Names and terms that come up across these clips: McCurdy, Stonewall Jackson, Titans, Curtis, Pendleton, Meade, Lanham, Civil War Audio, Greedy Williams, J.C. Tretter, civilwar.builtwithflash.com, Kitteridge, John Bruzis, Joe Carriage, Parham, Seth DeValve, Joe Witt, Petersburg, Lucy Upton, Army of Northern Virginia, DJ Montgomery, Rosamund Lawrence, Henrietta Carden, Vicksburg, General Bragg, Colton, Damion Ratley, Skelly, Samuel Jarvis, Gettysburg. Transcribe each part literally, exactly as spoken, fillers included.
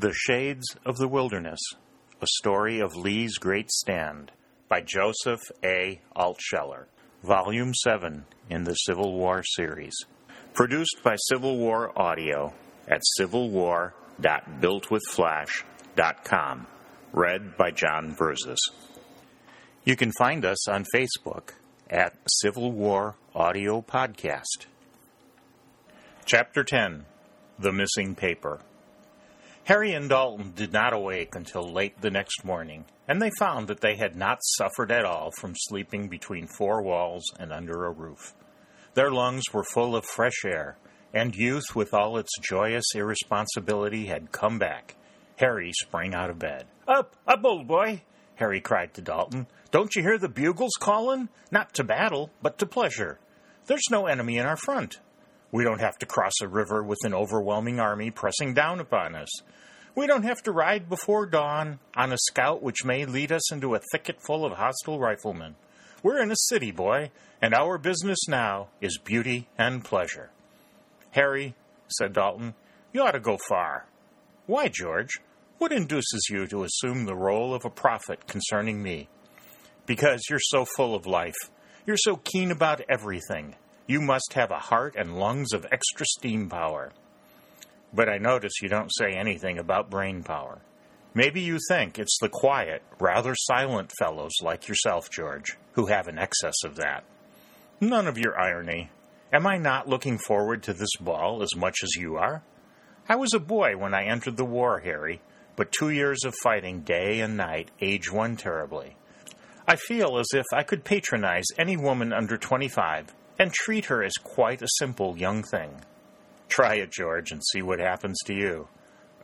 The Shades of the Wilderness, A Story of Lee's Great Stand, by Joseph A. Altscheller, Volume seven in the Civil War series. Produced by Civil War Audio at civil war dot built with flash dot com. Read by John Bruzis. You can find us on Facebook at Civil War Audio Podcast. Chapter ten, The Missing Paper. Harry and Dalton did not awake until late the next morning, and they found that they had not suffered at all from sleeping between four walls and under a roof. Their lungs were full of fresh air, and youth with all its joyous irresponsibility had come back. Harry sprang out of bed. "Up, up, old boy," Harry cried to Dalton. "Don't you hear the bugles calling? Not to battle, but to pleasure. There's no enemy in our front. We don't have to cross a river with an overwhelming army pressing down upon us. We don't have to ride before dawn on a scout which may lead us into a thicket full of hostile riflemen. We're in a city, boy, and our business now is beauty and pleasure." "Harry," said Dalton, "you ought to go far." "Why, George? What induces you to assume the role of a prophet concerning me?" "Because you're so full of life. You're so keen about everything. You must have a heart and lungs of extra steam power." "But I notice you don't say anything about brain power. Maybe you think it's the quiet, rather silent fellows like yourself, George, who have an excess of that." "None of your irony. Am I not looking forward to this ball as much as you are? I was a boy when I entered the war, Harry, but two years of fighting day and night age one terribly. I feel as if I could patronize any woman under twenty-five and treat her as quite a simple young thing." "Try it, George, and see what happens to you."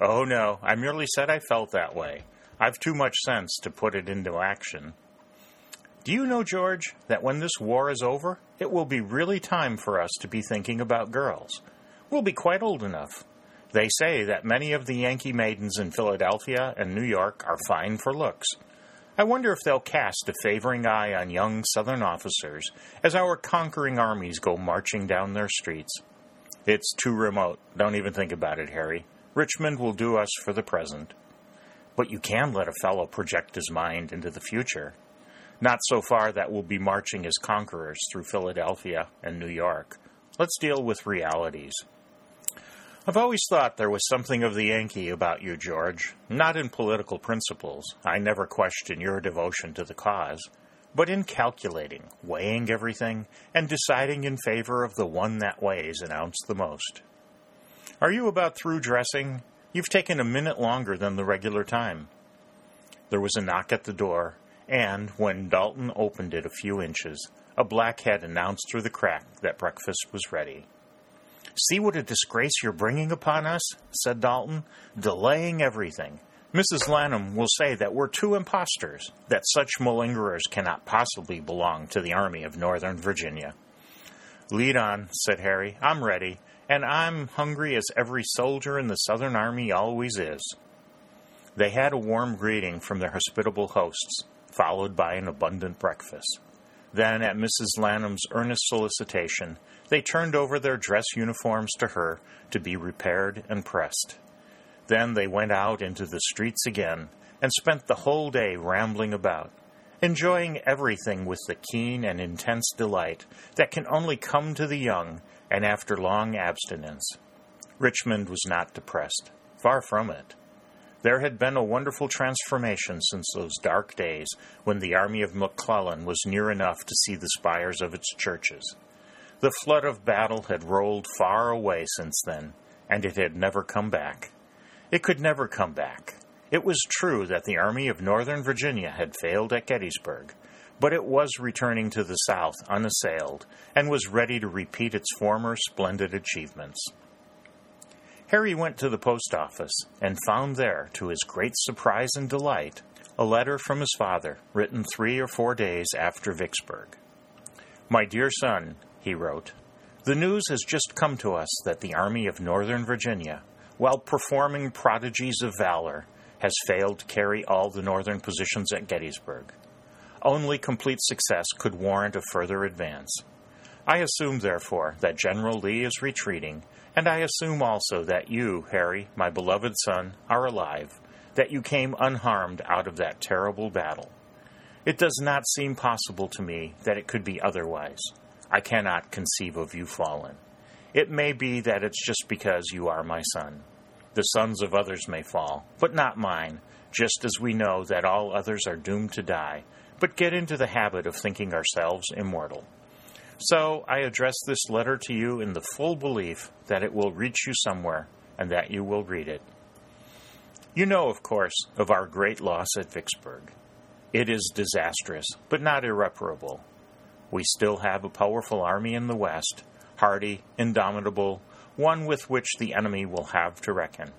"Oh, no, I merely said I felt that way. I've too much sense to put it into action." "Do you know, George, that when this war is over, it will be really time for us to be thinking about girls. We'll be quite old enough. They say that many of the Yankee maidens in Philadelphia and New York are fine for looks. I wonder if they'll cast a favoring eye on young Southern officers as our conquering armies go marching down their streets." "It's too remote. Don't even think about it, Harry. Richmond will do us for the present." "But you can let a fellow project his mind into the future." "Not so far that we'll be marching as conquerors through Philadelphia and New York. Let's deal with realities." "I've always thought there was something of the Yankee about you, George. Not in political principles. I never questioned your devotion to the cause. But in calculating, weighing everything, and deciding in favor of the one that weighs an ounce the most. Are you about through dressing? You've taken a minute longer than the regular time." There was a knock at the door, and when Dalton opened it a few inches, a black head announced through the crack that breakfast was ready. "See what a disgrace you're bringing upon us," said Dalton, "delaying everything. Missus Lanham will say that we're two impostors, that such malingerers cannot possibly belong to the Army of Northern Virginia." "Lead on," said Harry. "I'm ready, and I'm hungry as every soldier in the Southern Army always is." They had a warm greeting from their hospitable hosts, followed by an abundant breakfast. Then, at Missus Lanham's earnest solicitation, they turned over their dress uniforms to her to be repaired and pressed. Then they went out into the streets again and spent the whole day rambling about, enjoying everything with the keen and intense delight that can only come to the young and after long abstinence. Richmond was not depressed. Far from it. There had been a wonderful transformation since those dark days when the army of McClellan was near enough to see the spires of its churches. The flood of battle had rolled far away since then, and it had never come back. It could never come back. It was true that the Army of Northern Virginia had failed at Gettysburg, but it was returning to the South unassailed and was ready to repeat its former splendid achievements. Harry went to the post office and found there, to his great surprise and delight, a letter from his father written three or four days after Vicksburg. "My dear son," he wrote, "the news has just come to us that the Army of Northern Virginia, while performing prodigies of valor, has failed to carry all the northern positions at Gettysburg. Only complete success could warrant a further advance. I assume, therefore, that General Lee is retreating, and I assume also that you, Harry, my beloved son, are alive, that you came unharmed out of that terrible battle. It does not seem possible to me that it could be otherwise. I cannot conceive of you fallen. It may be that it's just because you are my son. The sons of others may fall, but not mine, just as we know that all others are doomed to die, but get into the habit of thinking ourselves immortal. So I address this letter to you in the full belief that it will reach you somewhere and that you will read it. You know, of course, of our great loss at Vicksburg. It is disastrous, but not irreparable. We still have a powerful army in the West, hardy, indomitable, one with which the enemy will have to reckon.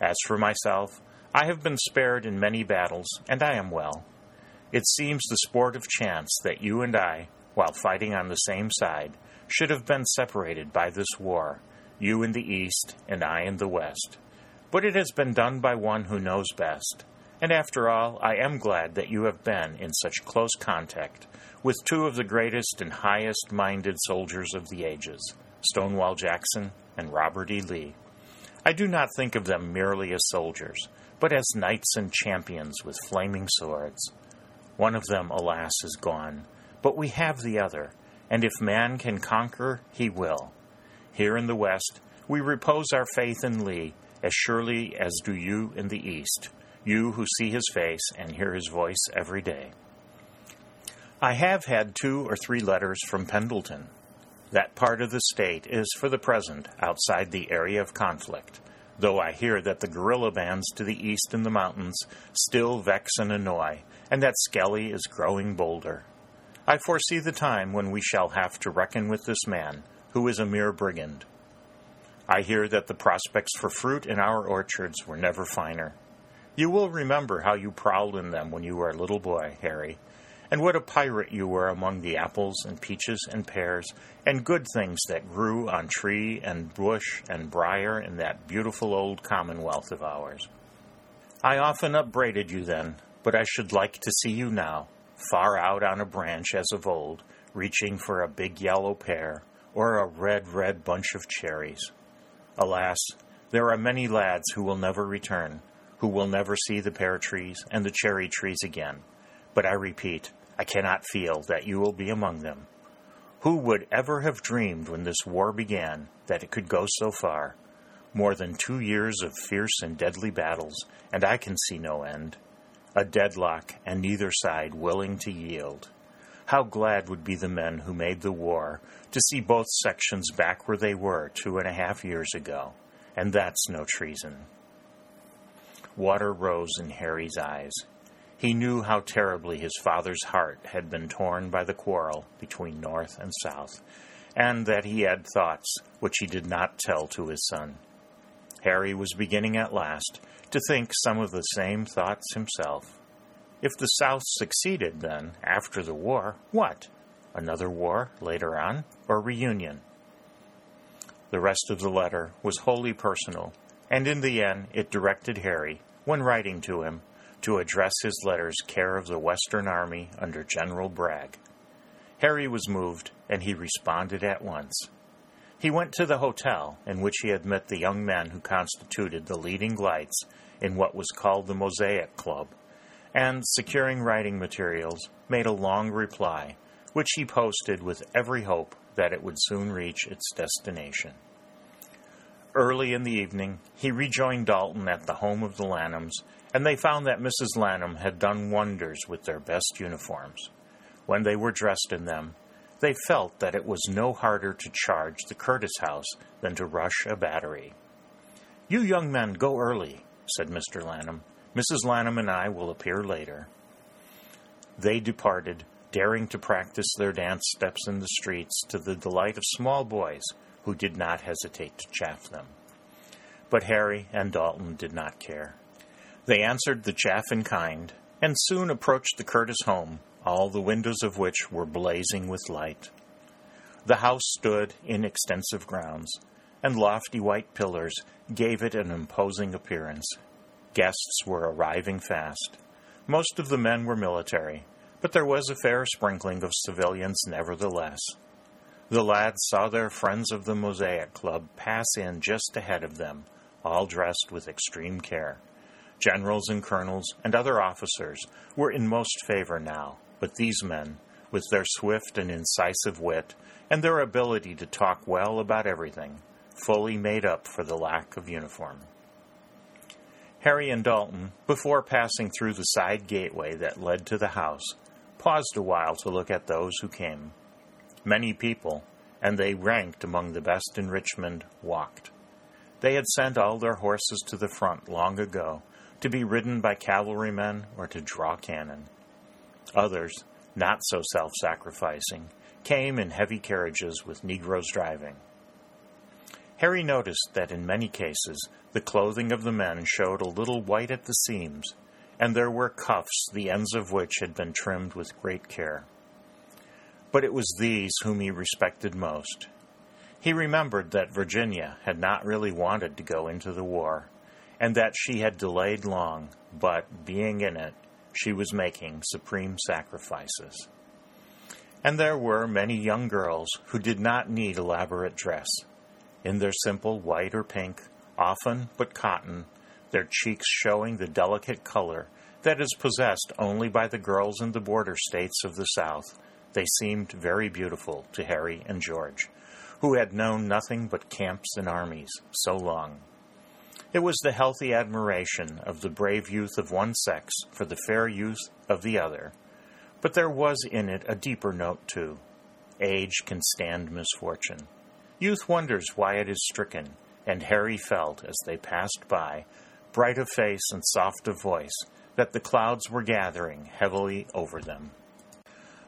As for myself, I have been spared in many battles, and I am well. It seems the sport of chance that you and I, while fighting on the same side, should have been separated by this war, you in the East and I in the West. But it has been done by one who knows best, and after all, I am glad that you have been in such close contact with two of the greatest and highest-minded soldiers of the ages, Stonewall Jackson and Robert E. Lee. I do not think of them merely as soldiers, but as knights and champions with flaming swords. One of them, alas, is gone, but we have the other, and if man can conquer, he will. Here in the West, we repose our faith in Lee, as surely as do you in the East, you who see his face and hear his voice every day. I have had two or three letters from Pendleton. That part of the state is, for the present, outside the area of conflict, though I hear that the guerrilla bands to the east in the mountains still vex and annoy, and that Skelly is growing bolder. I foresee the time when we shall have to reckon with this man, who is a mere brigand. I hear that the prospects for fruit in our orchards were never finer. You will remember how you prowled in them when you were a little boy, Harry, and what a pirate you were among the apples and peaches and pears and good things that grew on tree and bush and briar in that beautiful old commonwealth of ours. I often upbraided you then, but I should like to see you now, far out on a branch as of old, reaching for a big yellow pear or a red, red bunch of cherries. Alas, there are many lads who will never return, who will never see the pear trees and the cherry trees again. But I repeat, I cannot feel that you will be among them. Who would ever have dreamed when this war began that it could go so far? More than two years of fierce and deadly battles, and I can see no end. A deadlock, and neither side willing to yield. How glad would be the men who made the war to see both sections back where they were two and a half years ago, and that's no treason. Water rose in Harry's eyes. He knew how terribly his father's heart had been torn by the quarrel between North and South, and that he had thoughts which he did not tell to his son. Harry was beginning at last to think some of the same thoughts himself. If the South succeeded, then, after the war, what? Another war later on, or reunion? The rest of the letter was wholly personal, and in the end it directed Harry, when writing to him, to address his letter's care of the Western Army under General Bragg. Harry was moved, and he responded at once. He went to the hotel in which he had met the young men who constituted the leading lights in what was called the Mosaic Club, and, securing writing materials, made a long reply, which he posted with every hope that it would soon reach its destination. Early in the evening, he rejoined Dalton at the home of the Lanhams, and they found that Missus Lanham had done wonders with their best uniforms. When they were dressed in them, they felt that it was no harder to charge the Curtis house than to rush a battery. "You young men go early," said Mister Lanham. "Missus Lanham and I will appear later." They departed, daring to practice their dance steps in the streets to the delight of small boys who did not hesitate to chaff them. But Harry and Dalton did not care. They answered the chaff in kind, and soon approached the Curtis home, all the windows of which were blazing with light. The house stood in extensive grounds, and lofty white pillars gave it an imposing appearance. Guests were arriving fast. Most of the men were military, but there was a fair sprinkling of civilians nevertheless. The lads saw their friends of the Mosaic Club pass in just ahead of them, all dressed with extreme care. Generals and colonels and other officers were in most favor now, but these men, with their swift and incisive wit and their ability to talk well about everything, fully made up for the lack of uniform. Harry and Dalton, before passing through the side gateway that led to the house, paused a while to look at those who came. Many people, and they ranked among the best in Richmond, walked. They had sent all their horses to the front long ago, to be ridden by cavalrymen or to draw cannon. Others, not so self-sacrificing, came in heavy carriages with Negroes driving. Harry noticed that in many cases the clothing of the men showed a little white at the seams, and there were cuffs the ends of which had been trimmed with great care. But it was these whom he respected most. He remembered that Virginia had not really wanted to go into the war, and that she had delayed long, but, being in it, she was making supreme sacrifices. And there were many young girls who did not need elaborate dress. In their simple white or pink, often but cotton, their cheeks showing the delicate color that is possessed only by the girls in the border states of the South, they seemed very beautiful to Harry and George, who had known nothing but camps and armies so long. It was the healthy admiration of the brave youth of one sex for the fair youth of the other, but there was in it a deeper note, too. Age can stand misfortune. Youth wonders why it is stricken, and Harry felt, as they passed by, bright of face and soft of voice, that the clouds were gathering heavily over them.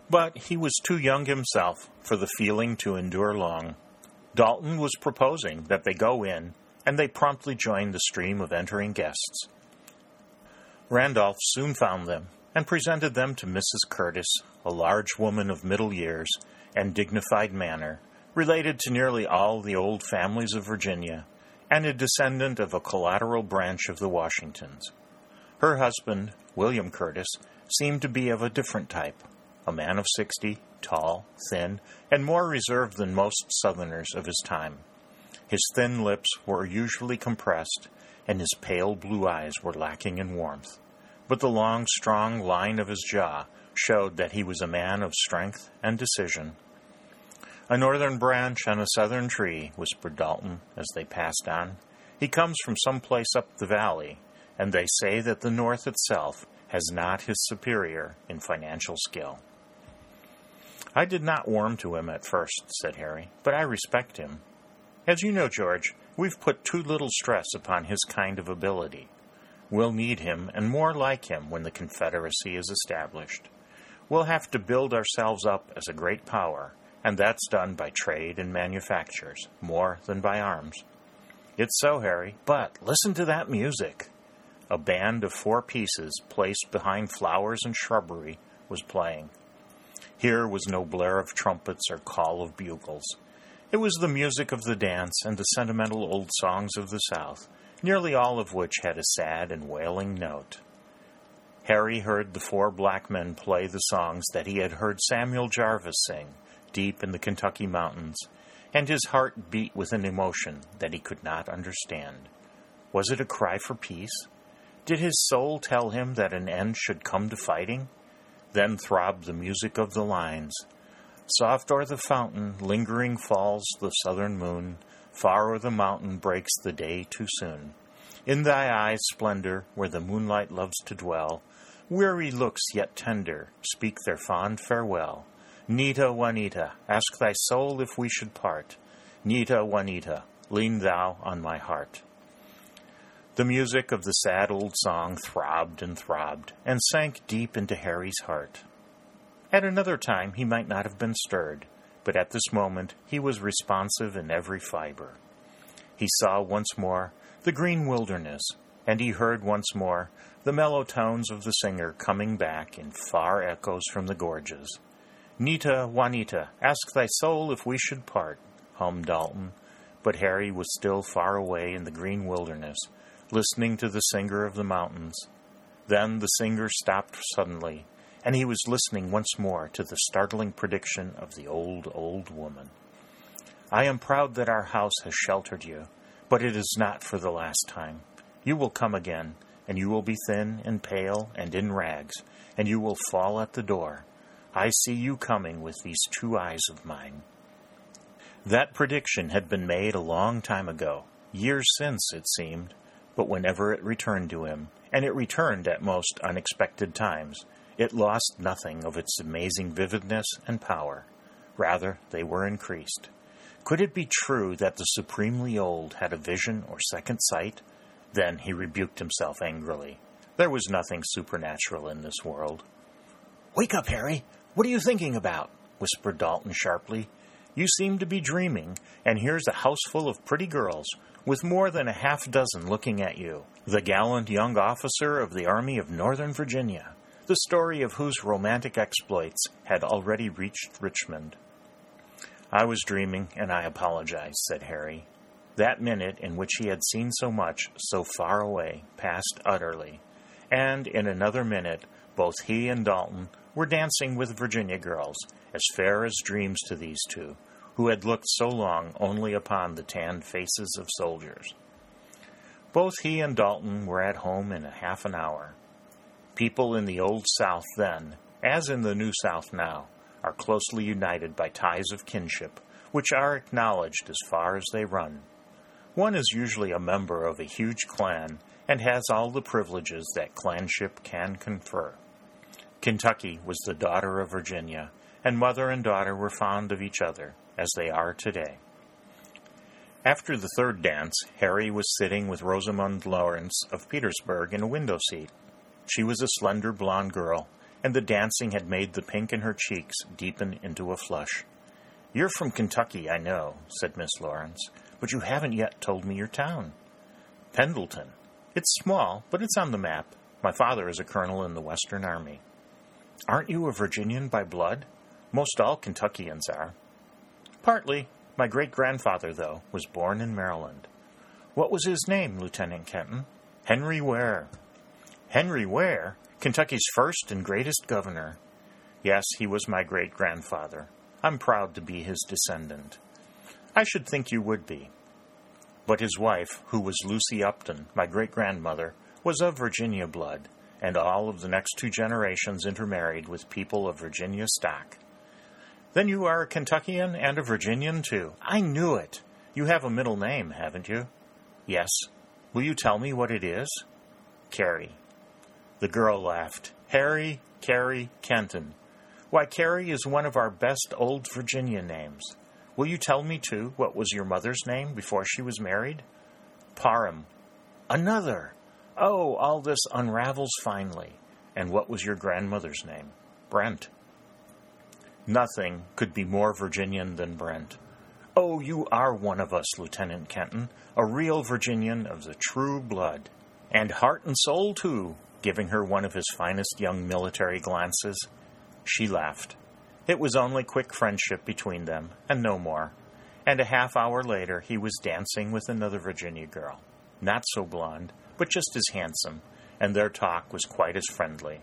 But he was too young himself for the feeling to endure long. Dalton was proposing that they go in, and they promptly joined the stream of entering guests. Randolph soon found them, and presented them to Missus Curtis, a large woman of middle years and dignified manner, related to nearly all the old families of Virginia, and a descendant of a collateral branch of the Washingtons. Her husband, William Curtis, seemed to be of a different type, a man of sixty, tall, thin, and more reserved than most Southerners of his time. His thin lips were usually compressed, and his pale blue eyes were lacking in warmth, but the long, strong line of his jaw showed that he was a man of strength and decision. A northern branch on a southern tree, whispered Dalton as they passed on. He comes from some place up the valley, and they say that the North itself has not his superior in financial skill. I did not warm to him at first, said Harry, but I respect him. As you know, George, we've put too little stress upon his kind of ability. We'll need him and more like him when the Confederacy is established. We'll have to build ourselves up as a great power, and that's done by trade and manufactures, more than by arms. It's so, Harry, but listen to that music. A band of four pieces placed behind flowers and shrubbery was playing. Here was no blare of trumpets or call of bugles. It was the music of the dance and the sentimental old songs of the South, nearly all of which had a sad and wailing note. Harry heard the four black men play the songs that he had heard Samuel Jarvis sing, deep in the Kentucky mountains, and his heart beat with an emotion that he could not understand. Was it a cry for peace? Did his soul tell him that an end should come to fighting? Then throbbed the music of the lines. Soft o'er the fountain, lingering falls the southern moon. Far o'er the mountain breaks the day too soon. In thy eyes' splendor, where the moonlight loves to dwell, weary looks yet tender speak their fond farewell. Nita, Juanita, ask thy soul if we should part. Nita, Juanita, lean thou on my heart. The music of the sad old song throbbed and throbbed, and sank deep into Harry's heart. At another time he might not have been stirred, but at this moment he was responsive in every fiber. He saw once more the green wilderness, and he heard once more the mellow tones of the singer coming back in far echoes from the gorges. Nita, Juanita, ask thy soul if we should part, hummed Dalton, but Harry was still far away in the green wilderness, listening to the singer of the mountains. Then the singer stopped suddenly, and he was listening once more to the startling prediction of the old, old woman. I am proud that our house has sheltered you, but it is not for the last time. You will come again, and you will be thin and pale and in rags, and you will fall at the door. I see you coming with these two eyes of mine." That prediction had been made a long time ago, years since it seemed, but whenever it returned to him, and it returned at most unexpected times, it lost nothing of its amazing vividness and power. Rather, they were increased. Could it be true that the supremely old had a vision or second sight? Then he rebuked himself angrily. There was nothing supernatural in this world. "Wake up, Harry! What are you thinking about?" whispered Dalton sharply. "You seem to be dreaming, and here's a house full of pretty girls, with more than a half dozen looking at you, the gallant young officer of the Army of Northern Virginia, the story of whose romantic exploits had already reached Richmond." "I was dreaming, and I apologize," said Harry. That minute in which he had seen so much, so far away, passed utterly, and in another minute both he and Dalton were dancing with Virginia girls, as fair as dreams to these two, who had looked so long only upon the tanned faces of soldiers. Both he and Dalton were at home in a half an hour. People in the Old South then, as in the New South now, are closely united by ties of kinship, which are acknowledged as far as they run. One is usually a member of a huge clan and has all the privileges that clanship can confer. Kentucky was the daughter of Virginia, and mother and daughter were fond of each other, as they are today. After the third dance, Harry was sitting with Rosamund Lawrence of Petersburg in a window seat. She was a slender blonde girl, and the dancing had made the pink in her cheeks deepen into a flush. "You're from Kentucky, I know," said Miss Lawrence, "but you haven't yet told me your town." "Pendleton. It's small, but it's on the map. My father is a colonel in the Western Army." "Aren't you a Virginian by blood? Most all Kentuckians are." "Partly. My great-grandfather, though, was born in Maryland." "What was his name, Lieutenant Kenton?" "Henry Ware." "Henry Ware? Kentucky's first and greatest governor." "Yes, he was my great-grandfather. I'm proud to be his descendant." "I should think you would be." "But his wife, who was Lucy Upton, my great-grandmother, was of Virginia blood, and all of the next two generations intermarried with people of Virginia stock." "Then you are a Kentuckian and a Virginian, too. I knew it. You have a middle name, haven't you?" "Yes." "Will you tell me what it is?" "Carey." The girl laughed. "Harry, Carey, Kenton. Why, Carey is one of our best old Virginia names. Will you tell me, too, what was your mother's name before she was married?" "Parham." "Another. Oh, all this unravels finely. And what was your grandmother's name?" "Brent." Nothing could be more Virginian than Brent. "Oh, you are one of us, Lieutenant Kenton, a real Virginian of the true blood. And heart and soul, too," giving her one of his finest young military glances. She laughed. It was only quick friendship between them, and no more. And a half hour later he was dancing with another Virginia girl, not so blonde, but just as handsome, and their talk was quite as friendly.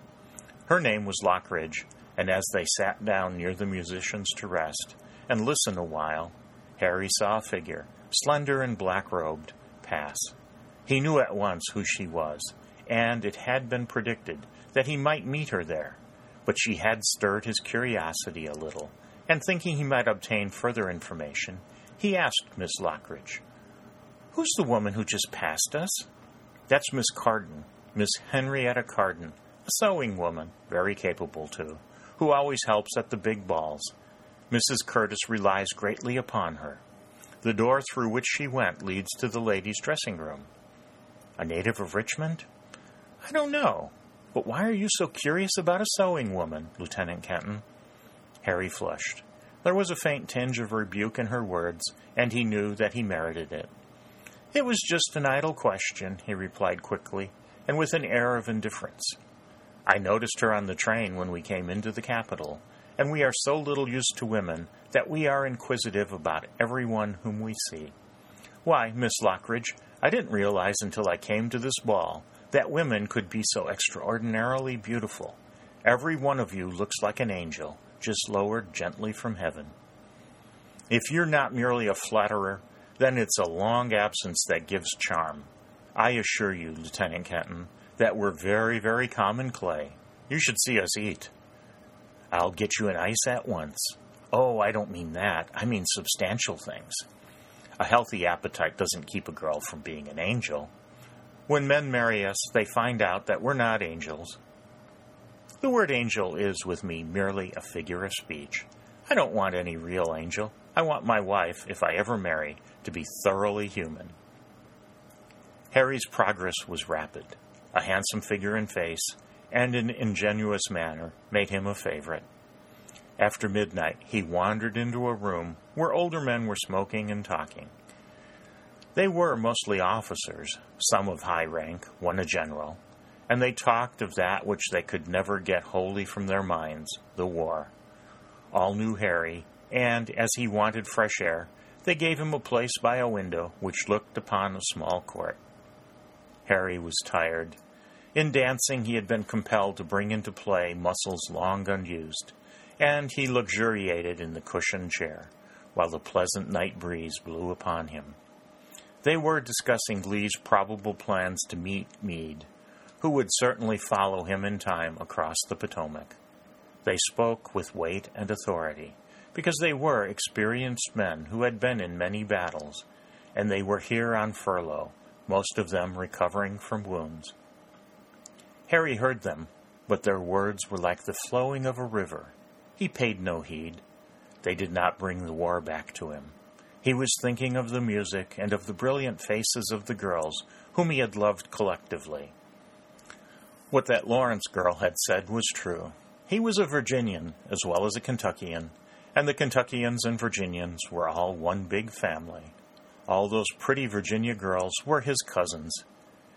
Her name was Lockridge, and as they sat down near the musicians to rest and listen a while, Harry saw a figure, slender and black-robed, pass. He knew at once who she was, and it had been predicted that he might meet her there, but she had stirred his curiosity a little, and thinking he might obtain further information, he asked Miss Lockridge, "Who's the woman who just passed us?" "That's Miss Carden, Miss Henrietta Carden, a sewing woman, very capable too, who always helps at the big balls. Missus Curtis relies greatly upon her. The door through which she went leads to the ladies' dressing room." "A native of Richmond?" "I don't know. But why are you so curious about a sewing woman, Lieutenant Kenton?" Harry flushed. There was a faint tinge of rebuke in her words, and he knew that he merited it. "It was just an idle question," he replied quickly, and with an air of indifference. "I noticed her on the train when we came into the capital, and we are so little used to women that we are inquisitive about everyone whom we see. Why, Miss Lockridge, I didn't realize until I came to this ball that women could be so extraordinarily beautiful. Every one of you looks like an angel, just lowered gently from heaven." If you're not merely a flatterer, then it's a long absence that gives charm. I assure you, Lieutenant Kenton, that we're very, very common clay. You should see us eat. I'll get you an ice at once. Oh, I don't mean that. I mean substantial things. A healthy appetite doesn't keep a girl from being an angel. When men marry us, they find out that we're not angels. The word angel is, with me, merely a figure of speech. I don't want any real angel. I want my wife, if I ever marry, to be thoroughly human. Harry's progress was rapid. A handsome figure and face, and an ingenuous manner, made him a favorite. After midnight, he wandered into a room where older men were smoking and talking. They were mostly officers, some of high rank, one a general, and they talked of that which they could never get wholly from their minds, the war. All knew Harry, and, as he wanted fresh air, they gave him a place by a window which looked upon a small court. Harry was tired. In dancing, he had been compelled to bring into play muscles long unused, and he luxuriated in the cushioned chair, while the pleasant night breeze blew upon him. They were discussing Lee's probable plans to meet Meade, who would certainly follow him in time across the Potomac. They spoke with weight and authority, because they were experienced men who had been in many battles, and they were here on furlough, most of them recovering from wounds. Harry heard them, but their words were like the flowing of a river. He paid no heed. They did not bring the war back to him. He was thinking of the music and of the brilliant faces of the girls whom he had loved collectively. What that Lawrence girl had said was true. He was a Virginian as well as a Kentuckian, and the Kentuckians and Virginians were all one big family. All those pretty Virginia girls were his cousins.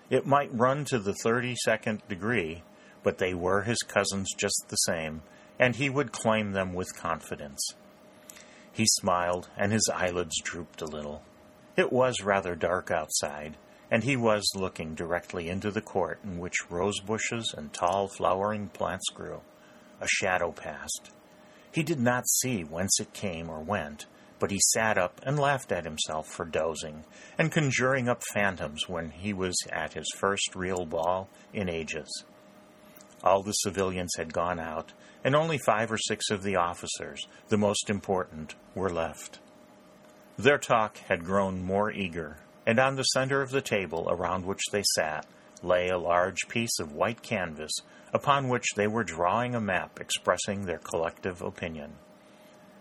It might run to the thirty-second degree, but they were his cousins just the same, and he would claim them with confidence. He smiled, and his eyelids drooped a little. It was rather dark outside, and he was looking directly into the court in which rose bushes and tall flowering plants grew. A shadow passed. He did not see whence it came or went, but he sat up and laughed at himself for dozing and conjuring up phantoms when he was at his first real ball in ages. All the civilians had gone out, and only five or six of the officers, the most important, were left. Their talk had grown more eager, and on the center of the table around which they sat lay a large piece of white canvas upon which they were drawing a map expressing their collective opinion.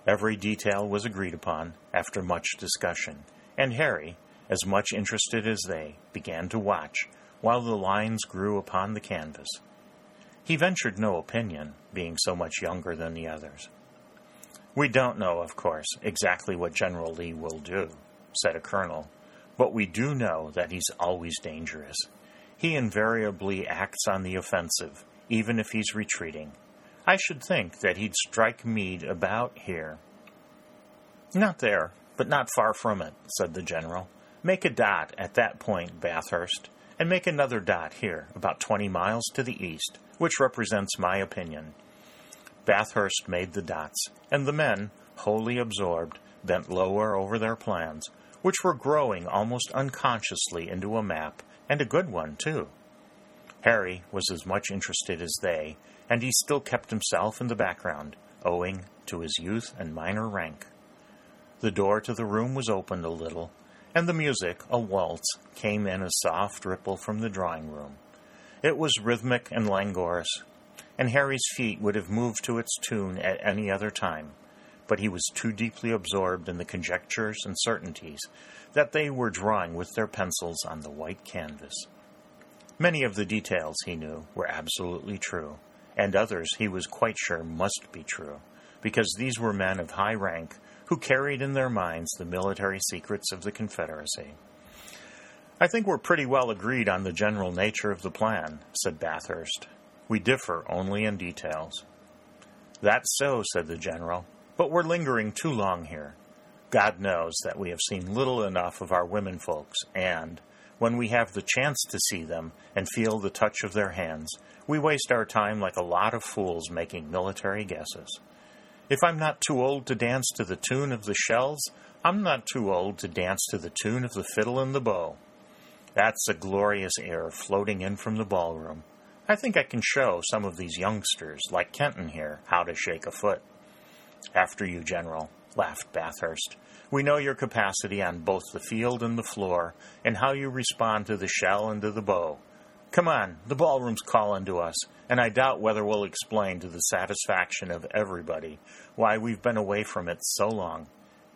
Every detail was agreed upon after much discussion, and Harry, as much interested as they, began to watch while the lines grew upon the canvas. He ventured no opinion, being so much younger than the others. "We don't know, of course, exactly what General Lee will do," said a colonel, "but we do know that he's always dangerous. He invariably acts on the offensive, even if he's retreating. I should think that he'd strike Meade about here." "Not there, but not far from it," said the general. "Make a dot at that point, Bathurst, and make another dot here, about twenty miles to the east, which represents my opinion." Bathurst made the dots, and the men, wholly absorbed, bent lower over their plans, which were growing almost unconsciously into a map, and a good one, too. Harry was as much interested as they, and he still kept himself in the background, owing to his youth and minor rank. The door to the room was opened a little, and the music, a waltz, came in a soft ripple from the drawing room. It was rhythmic and languorous, and Harry's feet would have moved to its tune at any other time, but he was too deeply absorbed in the conjectures and certainties that they were drawing with their pencils on the white canvas. Many of the details, he knew, were absolutely true, and others he was quite sure must be true, because these were men of high rank who carried in their minds the military secrets of the Confederacy. "I think we're pretty well agreed on the general nature of the plan," said Bathurst. "We differ only in details." "That's so," said the general, "but we're lingering too long here. God knows that we have seen little enough of our women folks, and, when we have the chance to see them and feel the touch of their hands, we waste our time like a lot of fools making military guesses. If I'm not too old to dance to the tune of the shells, I'm not too old to dance to the tune of the fiddle and the bow. That's the glorious air floating in from the ballroom. I think I can show some of these youngsters, like Kenton here, how to shake a foot. After you, General, laughed Bathurst. We know your capacity on both the field and the floor, and how you respond to the shell and to the bow. Come on, the ballroom's calling to us, and I doubt whether we'll explain to the satisfaction of everybody why we've been away from it so long.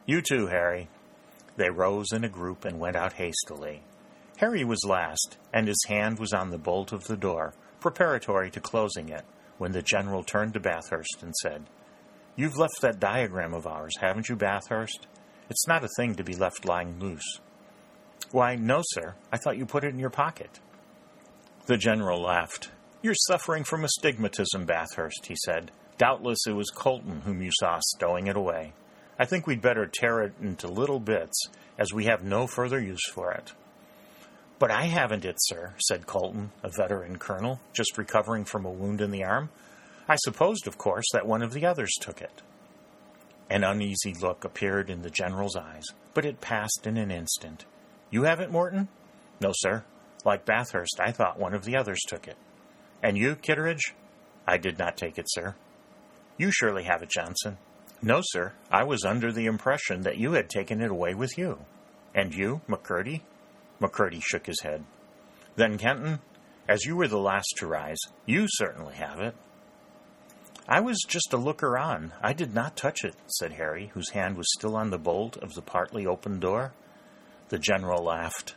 You too, Harry. They rose in a group and went out hastily. Harry was last, and his hand was on the bolt of the door, preparatory to closing it, when the General turned to Bathurst and said, "You've left that diagram of ours, haven't you, Bathurst? It's not a thing to be left lying loose." "Why, no, sir. I thought you put it in your pocket." The General laughed. "You're suffering from astigmatism, Bathurst," he said. "Doubtless it was Colton whom you saw stowing it away. I think we'd better tear it into little bits, as we have no further use for it." "But I haven't it, sir," said Colton, a veteran colonel, just recovering from a wound in the arm. "I supposed, of course, that one of the others took it." An uneasy look appeared in the General's eyes, but it passed in an instant. "You have it, Morton?" "No, sir. Like Bathurst, I thought one of the others took it." "And you, Kitteridge?" "I did not take it, sir." "You surely have it, Johnson." "No, sir. I was under the impression that you had taken it away with you." "And you, McCurdy?" McCurdy shook his head. "Then, Kenton, as you were the last to rise, you certainly have it." "I was just a looker-on. I did not touch it," said Harry, whose hand was still on the bolt of the partly open door. The General laughed.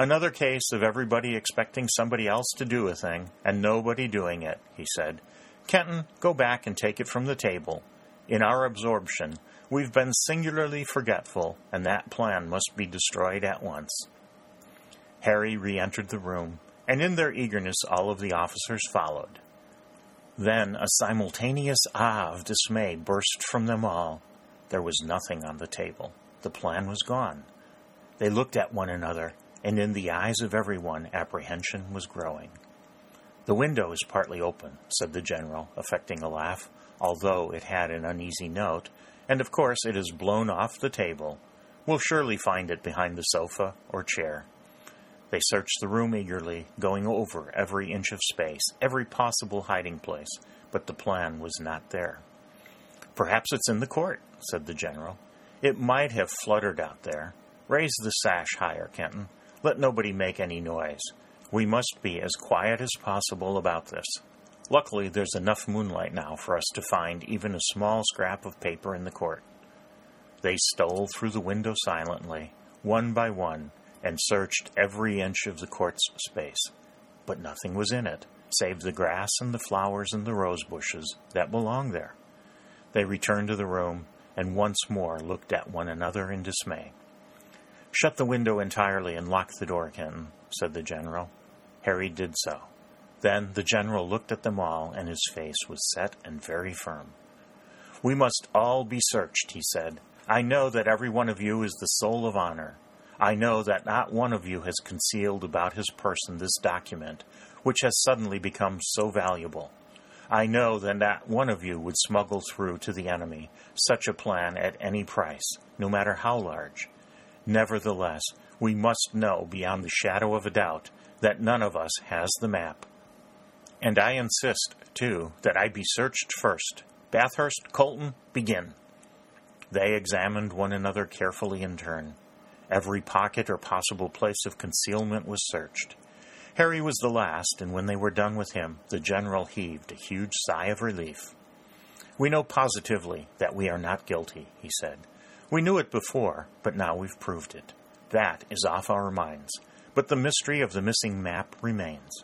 "Another case of everybody expecting somebody else to do a thing, and nobody doing it," he said. "Kenton, go back and take it from the table. In our absorption, we've been singularly forgetful, and that plan must be destroyed at once." Harry re-entered the room, and in their eagerness all of the officers followed. Then a simultaneous ah of dismay burst from them all. There was nothing on the table. The plan was gone. They looked at one another, and in the eyes of everyone apprehension was growing. "The window is partly open," said the General, affecting a laugh, although it had an uneasy note, "and of course it is blown off the table. We'll surely find it behind the sofa or chair." They searched the room eagerly, going over every inch of space, every possible hiding place, but the plan was not there. "Perhaps it's in the court," said the General. "It might have fluttered out there. Raise the sash higher, Kenton. Let nobody make any noise. We must be as quiet as possible about this. Luckily, there's enough moonlight now for us to find even a small scrap of paper in the court." They stole through the window silently, one by one, and searched every inch of the court's space. But nothing was in it, save the grass and the flowers and the rose bushes that belong there. They returned to the room, and once more looked at one another in dismay. "Shut the window entirely and lock the door, Kenton," said the General. Harry did so. Then the General looked at them all, and his face was set and very firm. "We must all be searched," he said. "I know that every one of you is the soul of honor. I know that not one of you has concealed about his person this document, which has suddenly become so valuable. I know that not one of you would smuggle through to the enemy such a plan at any price, no matter how large. Nevertheless, we must know beyond the shadow of a doubt that none of us has the map. And I insist, too, that I be searched first. Bathurst, Colton, begin." They examined one another carefully in turn. Every pocket or possible place of concealment was searched. Harry was the last, and when they were done with him, the General heaved a huge sigh of relief. "We know positively that we are not guilty," he said. "We knew it before, but now we've proved it. That is off our minds, but the mystery of the missing map remains.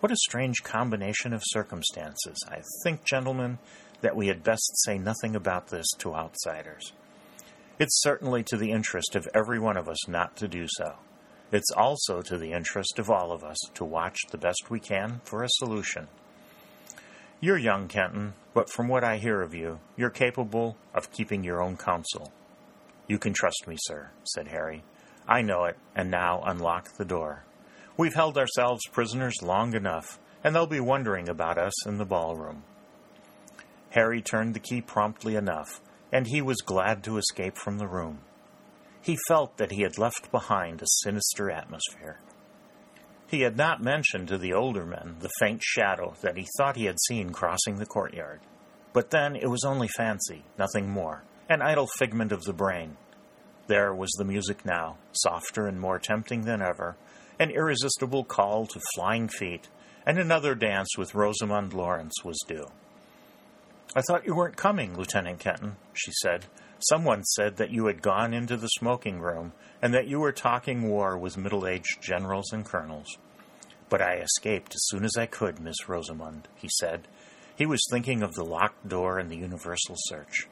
What a strange combination of circumstances. I think, gentlemen, that we had best say nothing about this to outsiders. It's certainly to the interest of every one of us not to do so. It's also to the interest of all of us to watch the best we can for a solution. You're young, Kenton, but from what I hear of you, you're capable of keeping your own counsel." "You can trust me, sir," said Harry. "I know it, and now unlock the door. We've held ourselves prisoners long enough, and they'll be wondering about us in the ballroom." Harry turned the key promptly enough, and he was glad to escape from the room. He felt that he had left behind a sinister atmosphere. He had not mentioned to the older men the faint shadow that he thought he had seen crossing the courtyard. But then it was only fancy, nothing more, an idle figment of the brain. There was the music now, softer and more tempting than ever, an irresistible call to flying feet, and another dance with Rosamund Lawrence was due. "I thought you weren't coming, Lieutenant Kenton," she said. "Someone said that you had gone into the smoking room and that you were talking war with middle-aged generals and colonels." "But I escaped as soon as I could, Miss Rosamund," he said. He was thinking of the locked door and the universal search.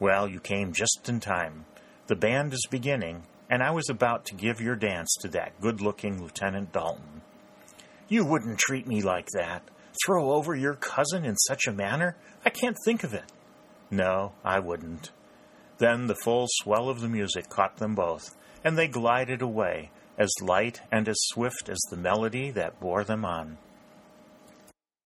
"Well, you came just in time. The band is beginning, and I was about to give your dance to that good-looking Lieutenant Dalton." "You wouldn't treat me like that. Throw over your cousin in such a manner? I can't think of it." "No, I wouldn't." Then the full swell of the music caught them both, and they glided away, as light and as swift as the melody that bore them on.